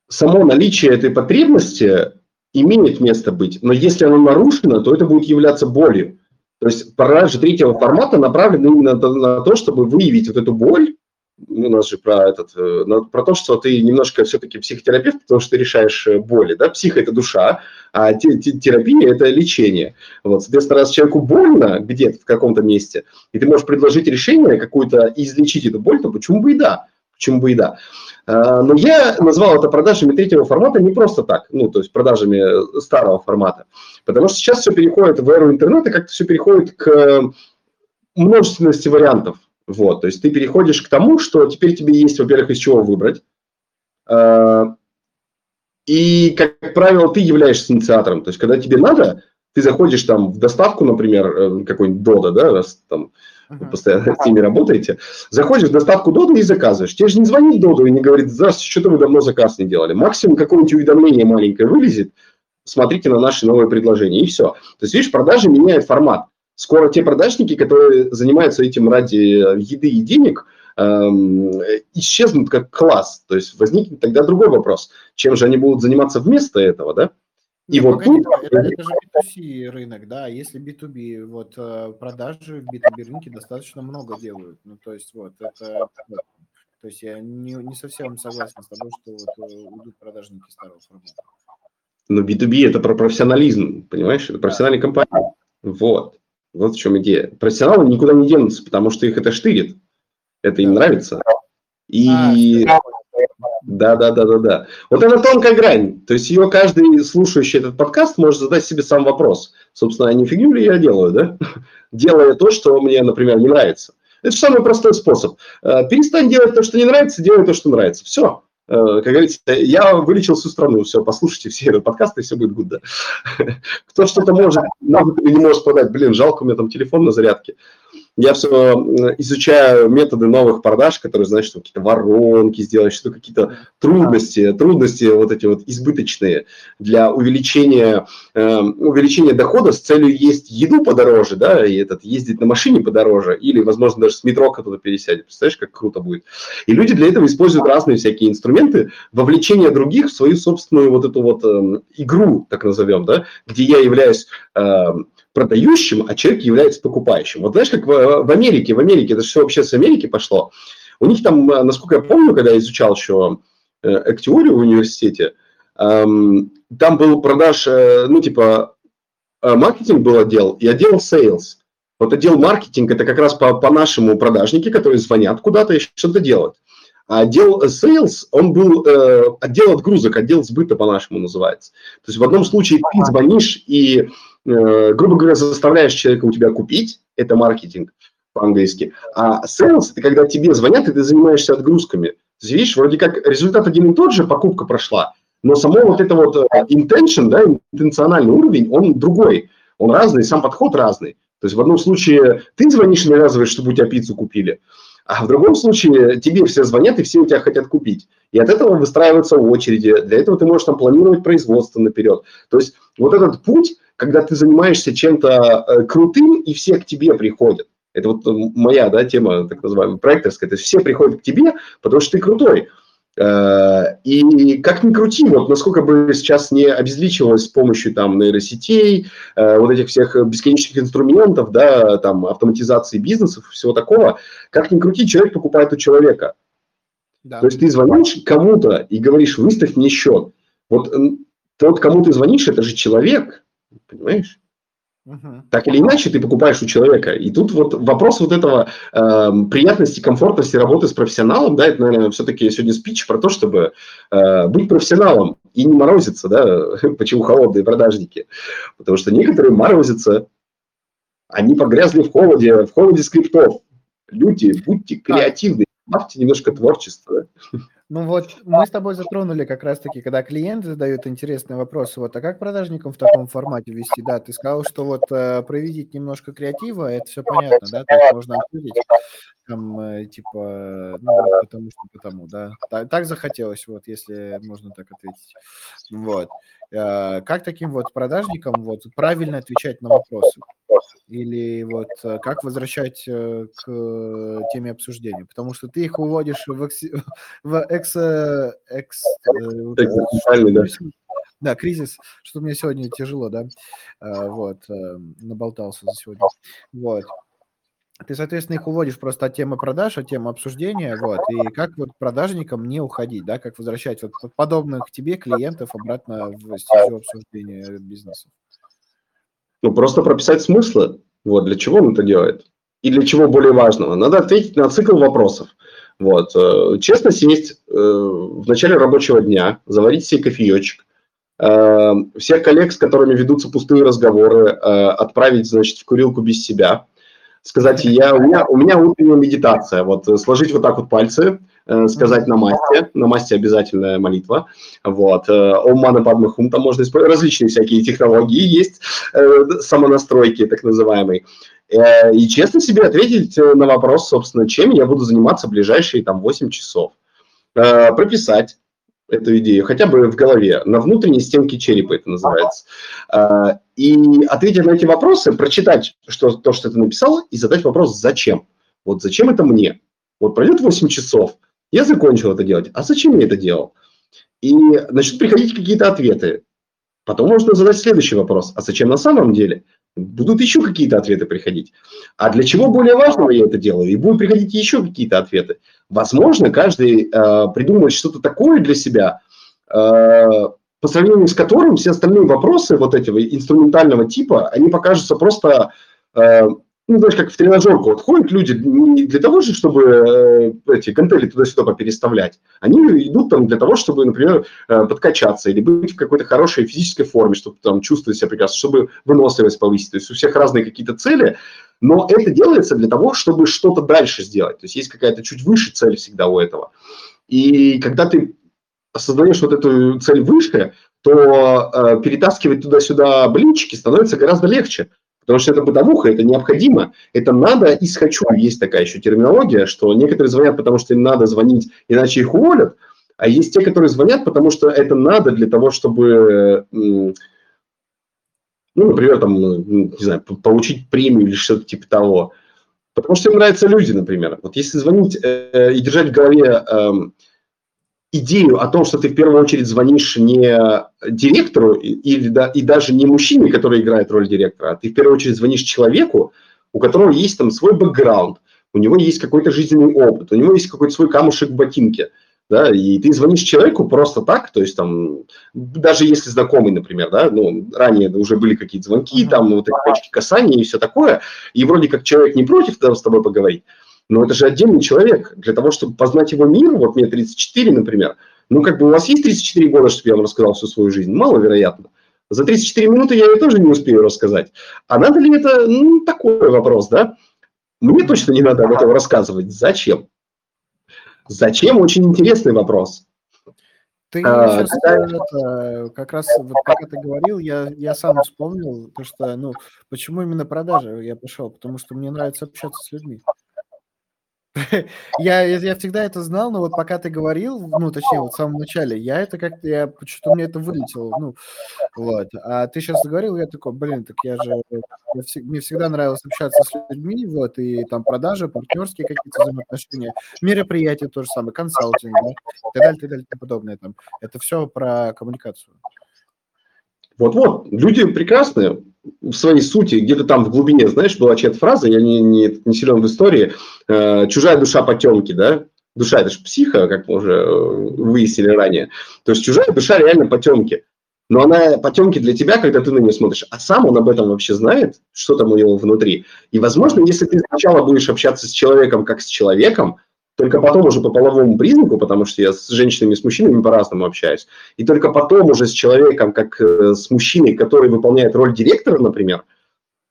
само наличие этой потребности имеет место быть, но если оно нарушено, то это будет являться болью. То есть продажи третьего формата направлены именно на то, чтобы выявить вот эту боль, у нас же про, этот, про то, что ты немножко все-таки психотерапевт, потому что ты решаешь боли, да, психо – это душа, а терапия – это лечение. Вот, соответственно, раз человеку больно где-то в каком-то месте, и ты можешь предложить решение какое-то и излечить эту боль, то почему бы и да? Почему бы и да. Но я назвал это продажами третьего формата не просто так, ну, то есть продажами старого формата, потому что сейчас все переходит в эру интернета, как-то все переходит к множественности вариантов, вот, то есть ты переходишь к тому, что теперь тебе есть, во-первых, из чего выбрать, и, как правило, ты являешься инициатором, то есть когда тебе надо, ты заходишь там в доставку, например, какой-нибудь Dodo, да, раз там, вы постоянно с ними работаете, заходишь в доставку Dodo и заказываешь. Тебе же не звонит Dodo и не говорит, здравствуйте, что-то вы давно заказ не делали. Максимум какое-нибудь уведомление маленькое вылезет, смотрите на наши новые предложения, и все. То есть, видишь, продажи меняют формат. Скоро те продажники, которые занимаются этим ради еды и денег, эм, исчезнут как класс. То есть, возникнет тогда другой вопрос, чем же они будут заниматься вместо этого, да? И ну, вот погоди, тут... это, это же би ту си рынок, да, если би ту би, вот продажи в би ту би рынке достаточно много делают, ну, то есть вот это, то есть я не, не совсем согласен с тобой, что вот уйдут продажники старого формата. Но би ту би это про профессионализм, понимаешь, это профессиональная компания, вот, вот в чем идея. Профессионалы никуда не денутся, потому что их это штырит, это им нравится, и... А, Да, да, да, да, да. Вот это тонкая грань. То есть ее каждый, слушающий этот подкаст, может задать себе сам вопрос. Собственно, а не фигню ли я делаю, да? Делая то, что мне, например, не нравится. Это же самый простой способ. Перестань делать то, что не нравится, делай то, что нравится. Все. Как говорится, я вылечил всю страну, все, послушайте все подкасты, все будет гудда. Кто что-то может, навык не может продать, блин, жалко, у меня там телефон на зарядке. Я все изучаю методы новых продаж, которые, значит, какие-то воронки сделать, что какие-то трудности, трудности вот эти вот избыточные для увеличения, э, увеличения дохода с целью есть еду подороже, да, и этот, ездить на машине подороже, или, возможно, даже с метро кто-то пересядет. Представляешь, как круто будет. И люди для этого используют разные всякие инструменты вовлечения других в свою собственную вот эту вот э, игру, так назовем, да, где я являюсь... Э, продающим, а человек является покупающим. Вот знаешь, как в, в Америке, в Америке, это все вообще с Америки пошло. У них там, насколько я помню, когда я изучал еще э, теорию в университете, э, там был продаж, э, ну типа э, маркетинг был отдел и отдел sales. Вот отдел маркетинг это как раз по, по нашему продажники, которые звонят куда-то и что-то делают. А отдел sales, он был э, отдел отгрузок, отдел сбыта по-нашему называется. То есть в одном случае ты звонишь и грубо говоря, заставляешь человека у тебя купить, это маркетинг по-английски, а sales – это когда тебе звонят, и ты занимаешься отгрузками. То есть, видишь, вроде как результат один и тот же, покупка прошла, но само вот это вот intention, да, интенциональный уровень, он другой, он разный, сам подход разный. То есть в одном случае ты звонишь и навязываешь, чтобы у тебя пиццу купили, а в другом случае тебе все звонят, и все у тебя хотят купить. И от этого выстраиваются очереди, для этого ты можешь там планировать производство наперед. То есть вот этот путь, когда ты занимаешься чем-то крутым, и все к тебе приходят. Это вот моя, да, тема, так называемая, проекторская. То есть все приходят к тебе, потому что ты крутой. И как ни крути, вот насколько бы сейчас не обезличивалось с помощью там нейросетей, вот этих всех бесконечных инструментов, да, там автоматизации бизнесов, всего такого, как ни крути, человек покупает у человека. Да. То есть ты звонишь кому-то и говоришь, выставь мне счет. Вот тот, кому ты звонишь, это же человек. Понимаешь? Uh-huh. Так или иначе ты покупаешь у человека. И тут вот вопрос вот этого э, приятности, комфортности работы с профессионалом, да, это, наверное, все-таки сегодня спич про то, чтобы э, быть профессионалом и не морозиться, да, почему холодные продажники. Потому что некоторые морозятся, они погрязли в холоде, в холоде скриптов. Люди, будьте креативны, бавьте немножко творчества. Ну вот, мы с тобой затронули как раз-таки, когда клиенты задают интересные вопросы, вот, а как продажникам в таком формате вести, да, ты сказал, что вот проведить немножко креатива, это все понятно, да, так можно обсудить, там, типа, ну, потому что потому, да, так, так захотелось, вот, если можно так ответить, вот, как таким вот продажникам, вот, правильно отвечать на вопросы? Или вот как возвращать к теме обсуждения? Потому что ты их уводишь в, экс... в экс... Экс... Экс... Да, кризис, что мне сегодня тяжело, да? Вот, наболтался за сегодня. Вот. Ты, соответственно, их уводишь просто от темы продаж, от темы обсуждения, вот, и как вот продажникам не уходить, да, как возвращать вот подобных тебе клиентов обратно в стезю обсуждения бизнеса? Ну, просто прописать смыслы, вот, для чего он это делает, и для чего более важного. Надо ответить на цикл вопросов. Вот. Честно сесть э, в начале рабочего дня, заварить себе кофеечек, э, всех коллег, с которыми ведутся пустые разговоры, э, отправить, значит, в курилку без себя, сказать, я, у, меня, у меня утренняя медитация, вот, сложить вот так вот пальцы, э, сказать намасте, намасте обязательная молитва, вот, э, ом мана падме хум, там можно использовать, различные всякие технологии есть, э, самонастройки так называемые, э, и честно себе ответить на вопрос, собственно, чем я буду заниматься в ближайшие там восемь часов, э, прописать эту идею, хотя бы в голове, на внутренней стенке черепа это называется. И ответив на эти вопросы, прочитать что, то, что ты написал, и задать вопрос «Зачем?». Вот зачем это мне? Вот пройдет восемь часов, я закончил это делать, а зачем я это делал? И начнут приходить какие-то ответы. Потом можно задать следующий вопрос «А зачем на самом деле?». Будут еще какие-то ответы приходить. А для чего более важного я это делаю? И будут приходить еще какие-то ответы. Возможно, каждый э, придумывает что-то такое для себя, э, по сравнению с которым все остальные вопросы вот этого инструментального типа, они покажутся просто, э, ну, знаешь, как в тренажерку. Вот ходят люди не для того же, чтобы э, эти гантели туда-сюда переставлять. Они идут там для того, чтобы, например, э, подкачаться или быть в какой-то хорошей физической форме, чтобы там чувствовать себя прекрасно, чтобы выносливость повысить. То есть у всех разные какие-то цели. Но это делается для того, чтобы что-то дальше сделать. То есть есть какая-то чуть выше цель всегда у этого. И когда ты создаешь вот эту цель выше, то э, перетаскивать туда-сюда блинчики становится гораздо легче, потому что это бытовуха, это необходимо, это надо и «хочу». Есть такая еще терминология, что некоторые звонят, потому что им надо звонить, иначе их уволят, а есть те, которые звонят, потому что это надо для того, чтобы, ну, например, там, не знаю, получить премию или что-то типа того, потому что им нравятся люди, например. Вот если звонить э, и держать в голове э, идею о том, что ты в первую очередь звонишь не директору и, и, да, и даже не мужчине, который играет роль директора, а ты в первую очередь звонишь человеку, у которого есть там свой бэкграунд, у него есть какой-то жизненный опыт, у него есть какой-то свой камушек в ботинке. Да, и ты звонишь человеку просто так, то есть там, даже если знакомый, например, да, ну, ранее уже были какие-то звонки, там вот эти точки касания и все такое, и вроде как человек не против там, с тобой поговорить, но это же отдельный человек, для того, чтобы познать его мир, вот мне тридцать четыре, например, ну, как бы у вас есть тридцать четыре года, чтобы я вам рассказал всю свою жизнь, маловероятно. За тридцать четыре минуты я ее тоже не успею рассказать. А надо ли это, ну, такой вопрос, да? Мне точно не надо об этом рассказывать. Зачем? Зачем? Очень интересный вопрос. Ты а, сейчас, это, как раз, вот, пока ты говорил, я, я сам вспомнил, то, что, ну, почему именно продажи я пришел, потому что мне нравится общаться с людьми. я, я всегда это знал, но вот пока ты говорил, ну, точнее, вот в самом начале, я это как-то, я, почему-то мне это вылетело, ну, вот. А ты сейчас говорил, я такой, блин, так я же, я вс, мне всегда нравилось общаться с людьми, вот, и там продажи, партнерские какие-то взаимоотношения, мероприятия тоже самое, консалтинг, да, и так далее, и так далее, и подобное там. Это все про коммуникацию. Вот-вот, люди прекрасные в своей сути, где-то там в глубине, знаешь, была чья-то фраза, я не, не, не силен в истории, э, «чужая душа потемки», да, душа – это же психа, как мы уже выяснили ранее, то есть чужая душа реально потемки, но она потемки для тебя, когда ты на нее смотришь, а сам он об этом вообще знает, что там у него внутри, и, возможно, если ты сначала будешь общаться с человеком как с человеком, только потом уже по половому признаку, потому что я с женщинами и с мужчинами по-разному общаюсь, и только потом уже с человеком, как с мужчиной, который выполняет роль директора, например,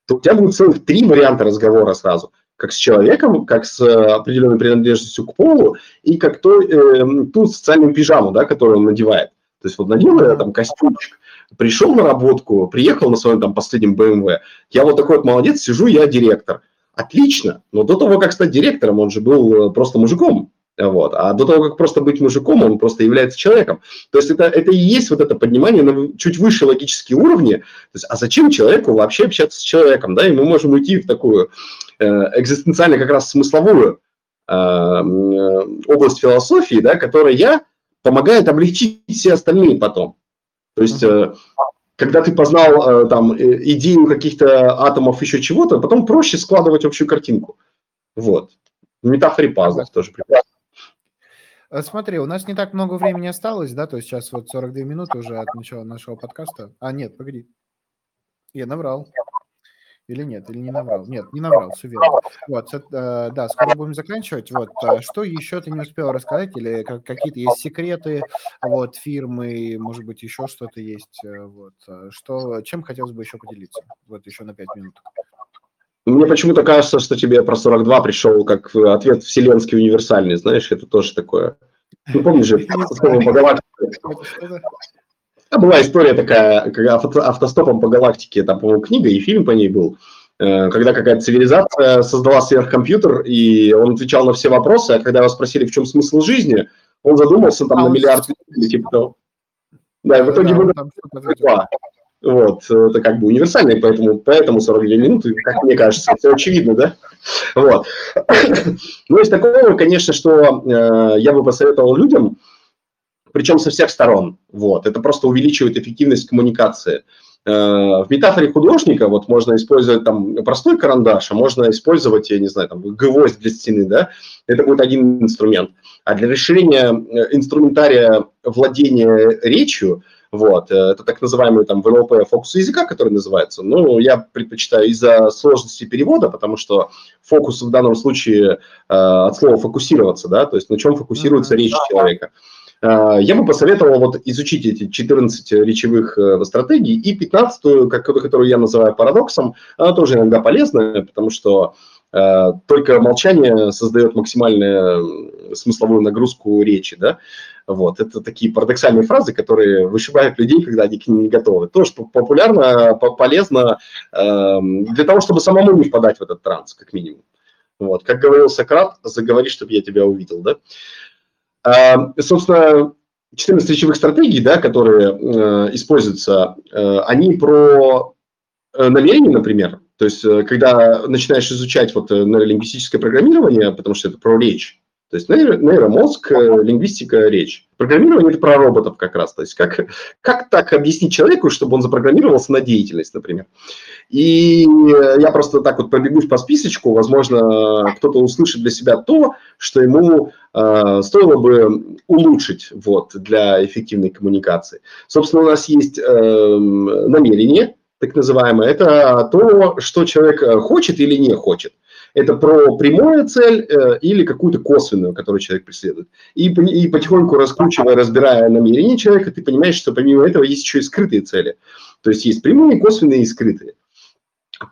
то у тебя будут целых три варианта разговора сразу. Как с человеком, как с определенной принадлежностью к полу, и как той, э, ту социальную пижаму, да, которую он надевает. То есть вот надел я там костюмчик, пришел на работку, приехал на своем там последнем бэ эм вэ, я вот такой вот молодец, сижу, я директор. Отлично, но до того, как стать директором, он же был просто мужиком, вот, а до того, как просто быть мужиком, он просто является человеком. То есть это, это и есть вот это поднимание на чуть выше логические уровни, то есть, а зачем человеку вообще общаться с человеком, да, и мы можем уйти в такую э, экзистенциально как раз смысловую э, э, область философии, да, которая помогает облегчить все остальные потом, то есть… Э, Когда ты познал там, идею каких-то атомов, еще чего-то, потом проще складывать общую картинку. Вот. Метафоры пазлов тоже прекрасно. Смотри, у нас не так много времени осталось, да? То есть сейчас вот сорок две минуты уже от начала нашего подкаста. А, нет, погоди. Я наврал. Или нет, или не наврал. Нет, не наврал, все верно. Вот, да, скоро будем заканчивать. Вот, что еще ты не успел рассказать? Или какие-то есть секреты, вот, фирмы, может быть, еще что-то есть? Вот, что, чем хотелось бы еще поделиться? Вот еще на пять минут. Мне почему-то кажется, что тебе про сорок два пришел как ответ вселенский универсальный, знаешь, это тоже такое. Ну, помнишь же, по галактике. Была история такая, как автостопом по галактике, там, по-моему, книга и фильм по ней был, когда какая-то цивилизация создала сверхкомпьютер, и он отвечал на все вопросы, а когда его спросили, в чем смысл жизни, он задумался там на миллиард лет, типа того. Да, и в итоге выдал сорок два. Вот, это как бы универсальный, поэтому, поэтому сорок две минуты, как мне кажется, все очевидно, да? Вот. Ну, из такого, конечно, что я бы посоветовал людям, причем со всех сторон. Вот. Это просто увеличивает эффективность коммуникации. В метафоре художника вот, можно использовать там, простой карандаш, а можно использовать, я не знаю, там, гвоздь для стены. Да? Это будет один инструмент. А для расширения инструментария владения речью, вот, это так называемый там, в эн эл пэ фокус языка, который называется. Ну, я предпочитаю из-за сложности перевода, потому что фокус в данном случае э, от слова «фокусироваться», да? То есть на чем фокусируется mm-hmm. речь человека. Я бы посоветовал вот изучить эти четырнадцать речевых стратегий и пятнадцатую, которую я называю парадоксом, она тоже иногда полезна, потому что э, только молчание создает максимальную смысловую нагрузку речи, да? Вот. Это такие парадоксальные фразы, которые вышибают людей, когда они к ним не готовы. Тоже популярно, полезно для того, чтобы самому не впадать в этот транс, как минимум. Вот. Как говорил Сократ, заговори, чтобы я тебя увидел. Да? А, собственно, четырнадцать речевых стратегий, да, которые э, используются, э, они про намерение, например. То есть, э, когда начинаешь изучать вот, нейролингвистическое программирование, потому что это про речь. То есть нейро, нейромозг, э, лингвистика, речь. Программирование – это про роботов как раз. То есть как, как так объяснить человеку, чтобы он запрограммировался на деятельность, например. И я просто так вот пробегусь по списочку. Возможно, кто-то услышит для себя то, что ему э, стоило бы улучшить вот, для эффективной коммуникации. Собственно, у нас есть э, намерение, так называемое. Это то, что человек хочет или не хочет. Это про прямую цель э, или какую-то косвенную, которую человек преследует. И, и потихоньку раскручивая, разбирая намерения человека, ты понимаешь, что помимо этого есть еще и скрытые цели. То есть есть прямые, косвенные и скрытые.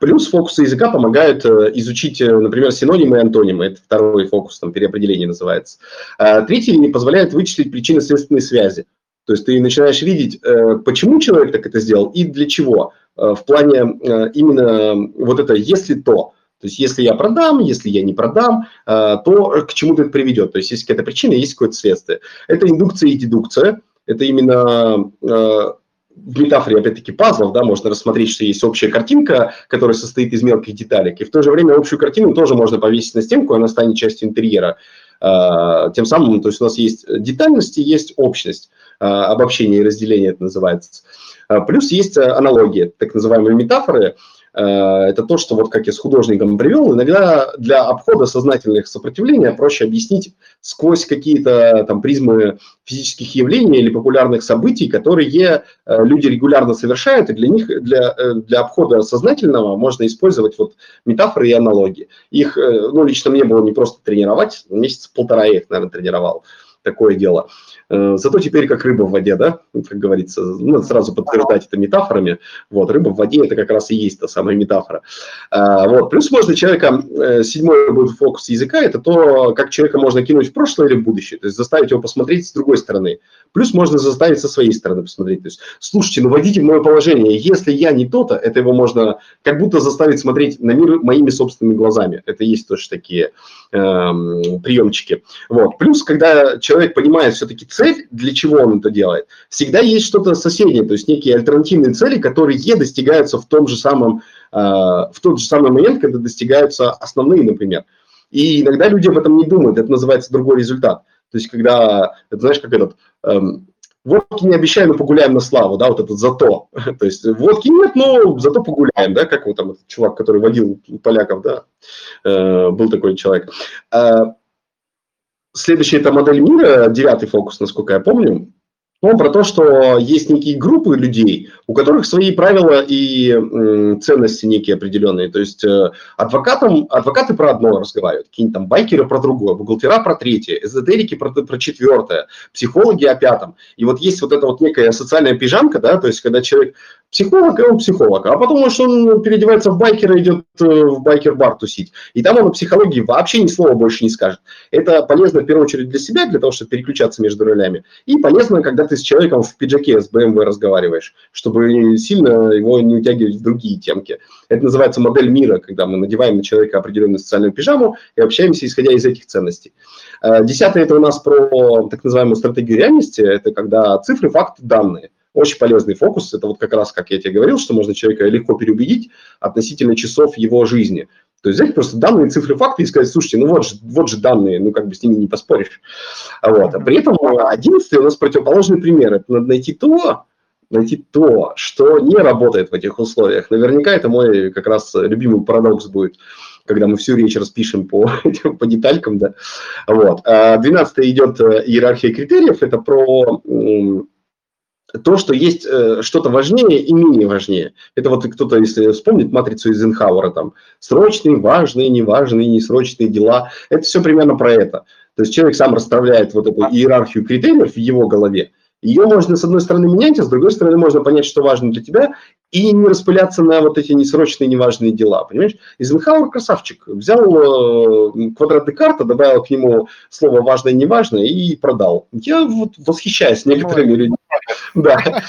Плюс фокусы языка помогают э, изучить, э, например, синонимы и антонимы. Это второй фокус, там переопределение называется. А третий позволяет вычислить причинно-следственные связи. То есть ты начинаешь видеть, э, почему человек так это сделал и для чего. Э, в плане э, именно вот это «если то». То есть, если я продам, если я не продам, то к чему-то это приведет. То есть, есть какая-то причина, есть какое-то следствие. Это индукция и дедукция. Это именно в метафоре, опять-таки, пазлов. Да, можно рассмотреть, что есть общая картинка, которая состоит из мелких деталек. И в то же время общую картину тоже можно повесить на стенку, она станет частью интерьера. Тем самым, то есть, у нас есть детальность и есть общность. Обобщение и разделение это называется. Плюс есть аналогии, так называемые метафоры. Это то, что, вот как я с художником привел, иногда для обхода сознательных сопротивлений проще объяснить сквозь какие-то там призмы физических явлений или популярных событий, которые люди регулярно совершают, и для них, для, для обхода сознательного можно использовать вот метафоры и аналогии. Их, ну, лично мне было не просто тренировать, месяца полтора я их, наверное, тренировал. Такое дело. Зато теперь как рыба в воде, да, как говорится, надо сразу подтверждать это метафорами. Вот, рыба в воде – это как раз и есть та самая метафора. Вот. Плюс можно человека, седьмой будет фокус языка – это то, как человека можно кинуть в прошлое или в будущее, то есть заставить его посмотреть с другой стороны. Плюс можно заставить со своей стороны посмотреть. То есть, слушайте, ну вводите в мое положение, если я не то-то, это его можно как будто заставить смотреть на мир моими собственными глазами. Это есть тоже такие эм, приемчики. Вот. Плюс, когда человек Человек понимает все-таки цель, для чего он это делает, всегда есть что-то соседнее, то есть некие альтернативные цели, которые достигаются в том же самом, э, в тот же самый момент, когда достигаются основные, например. И иногда люди об этом не думают, это называется другой результат. То есть когда, знаешь, как этот... Э, водки не обещаем, но погуляем на славу, да, вот это зато. То есть водки нет, но зато погуляем, да, как вот там этот чувак, который водил поляков, да, э, был такой человек. Следующая – это модель мира, девятый фокус, насколько я помню. Он про то, что есть некие группы людей, у которых свои правила и м, ценности некие определенные. То есть э, адвокатам, адвокаты про одно разговаривают, какие-нибудь там байкеры про другое, бухгалтера про третье, эзотерики про, про четвертое, психологи о пятом. И вот есть вот эта вот некая социальная пижамка, да, то есть когда человек психолог, и он психолог, а потом что он переодевается в байкера, идет в байкер-бар тусить. И там он о психологии вообще ни слова больше не скажет. Это полезно в первую очередь для себя, для того, чтобы переключаться между ролями. И полезно, когда ты с человеком в пиджаке с бэ эм вэ разговариваешь, чтобы сильно его не утягивать в другие темки. Это называется модель мира, когда мы надеваем на человека определенную социальную пижаму и общаемся, исходя из этих ценностей. Десятое – это у нас про так называемую стратегию реальности. Это когда цифры, факты, данные. Очень полезный фокус. Это вот как раз, как я тебе говорил, что можно человека легко переубедить относительно часов его жизни. То есть взять просто данные, цифры, факты и сказать, слушайте, ну вот же, вот же данные, ну как бы с ними не поспоришь. Вот. А при этом одиннадцатый у нас противоположный пример. Это надо найти то, найти то, что не работает в этих условиях. Наверняка это мой как раз любимый парадокс будет, когда мы всю речь распишем по, по деталькам. Да? Вот. двенадцатый идет иерархия критериев. Это про... то, что есть э, что-то важнее и менее важнее. Это вот кто-то, если вспомнит матрицу Эйзенхауэра, там, срочные, важные, неважные, несрочные дела. Это все примерно про это. То есть человек сам расставляет вот эту иерархию критериев в его голове. Ее можно, с одной стороны, менять, а с другой стороны, можно понять, что важно для тебя, и не распыляться на вот эти несрочные, неважные дела, понимаешь? Эйзенхауэр красавчик, взял э, квадрат Декарта, добавил к нему слово «важное» и «неважное» и продал. Я вот восхищаюсь некоторыми людьми. Да.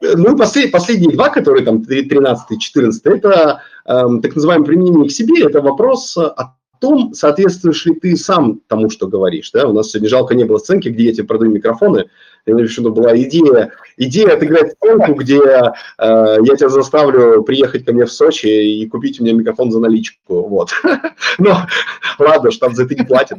Ну, последние два, которые там, тринадцатый, четырнадцатый, это так называемое применение к себе, это вопрос о том, соответствуешь ли ты сам тому, что говоришь. Да? У нас сегодня жалко не было сценки, где я тебе продаю микрофоны. Я говорю, что была идея, идея отыграть сценку, где э, я тебя заставлю приехать ко мне в Сочи и купить у меня микрофон за наличку. Вот. Ну, ладно, что там за это не платят.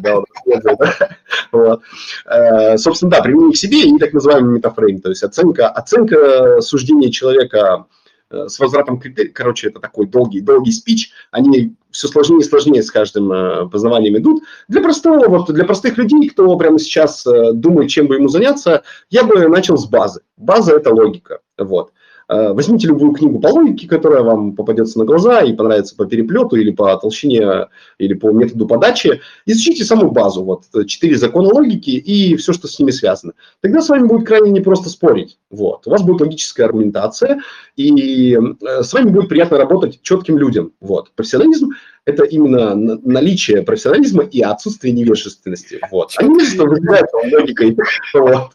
Собственно, да, применение к себе и так называемый метафрейм. То есть оценка суждения человека с возвратом критерий, короче, это такой долгий, долгий спич, они все сложнее и сложнее с каждым э, познаванием идут. Для простого, вот, для простых людей, кто прямо сейчас э, думает, чем бы ему заняться, я бы начал с базы. База – это логика. Вот. Э, возьмите любую книгу по логике, которая вам попадется на глаза и понравится по переплету или по толщине, или по методу подачи, изучите саму базу, вот, четыре закона логики и все, что с ними связано. Тогда с вами будет крайне непросто спорить. Вот. У вас будет логическая аргументация, и с вами будет приятно работать четким людям. Вот. Профессионализм – это именно наличие профессионализма и отсутствие невежественности. Вот. А невежество вызывает логикой. Вот.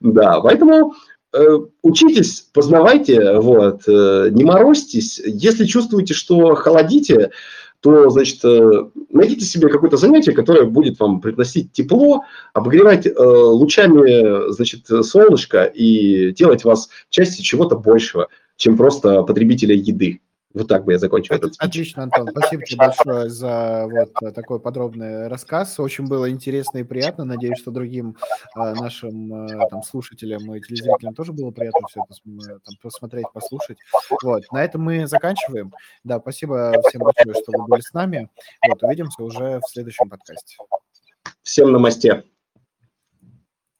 Да, поэтому э, учитесь, познавайте, вот, э, не морозьтесь. Если чувствуете, что холодите, то, значит, найдите себе какое-то занятие, которое будет вам приносить тепло, обогревать э, лучами, значит, солнышко и делать вас частью чего-то большего, чем просто потребителя еды. Вот так бы я закончил. От, этот отлично, Антон. Спасибо тебе большое за вот такой подробный рассказ. Очень было интересно и приятно. Надеюсь, что другим э, нашим э, там, слушателям и телезрителям тоже было приятно все это там, посмотреть, послушать. Вот. На этом мы заканчиваем. Да, спасибо всем большое, что вы были с нами. Вот, увидимся уже в следующем подкасте. Всем намасте.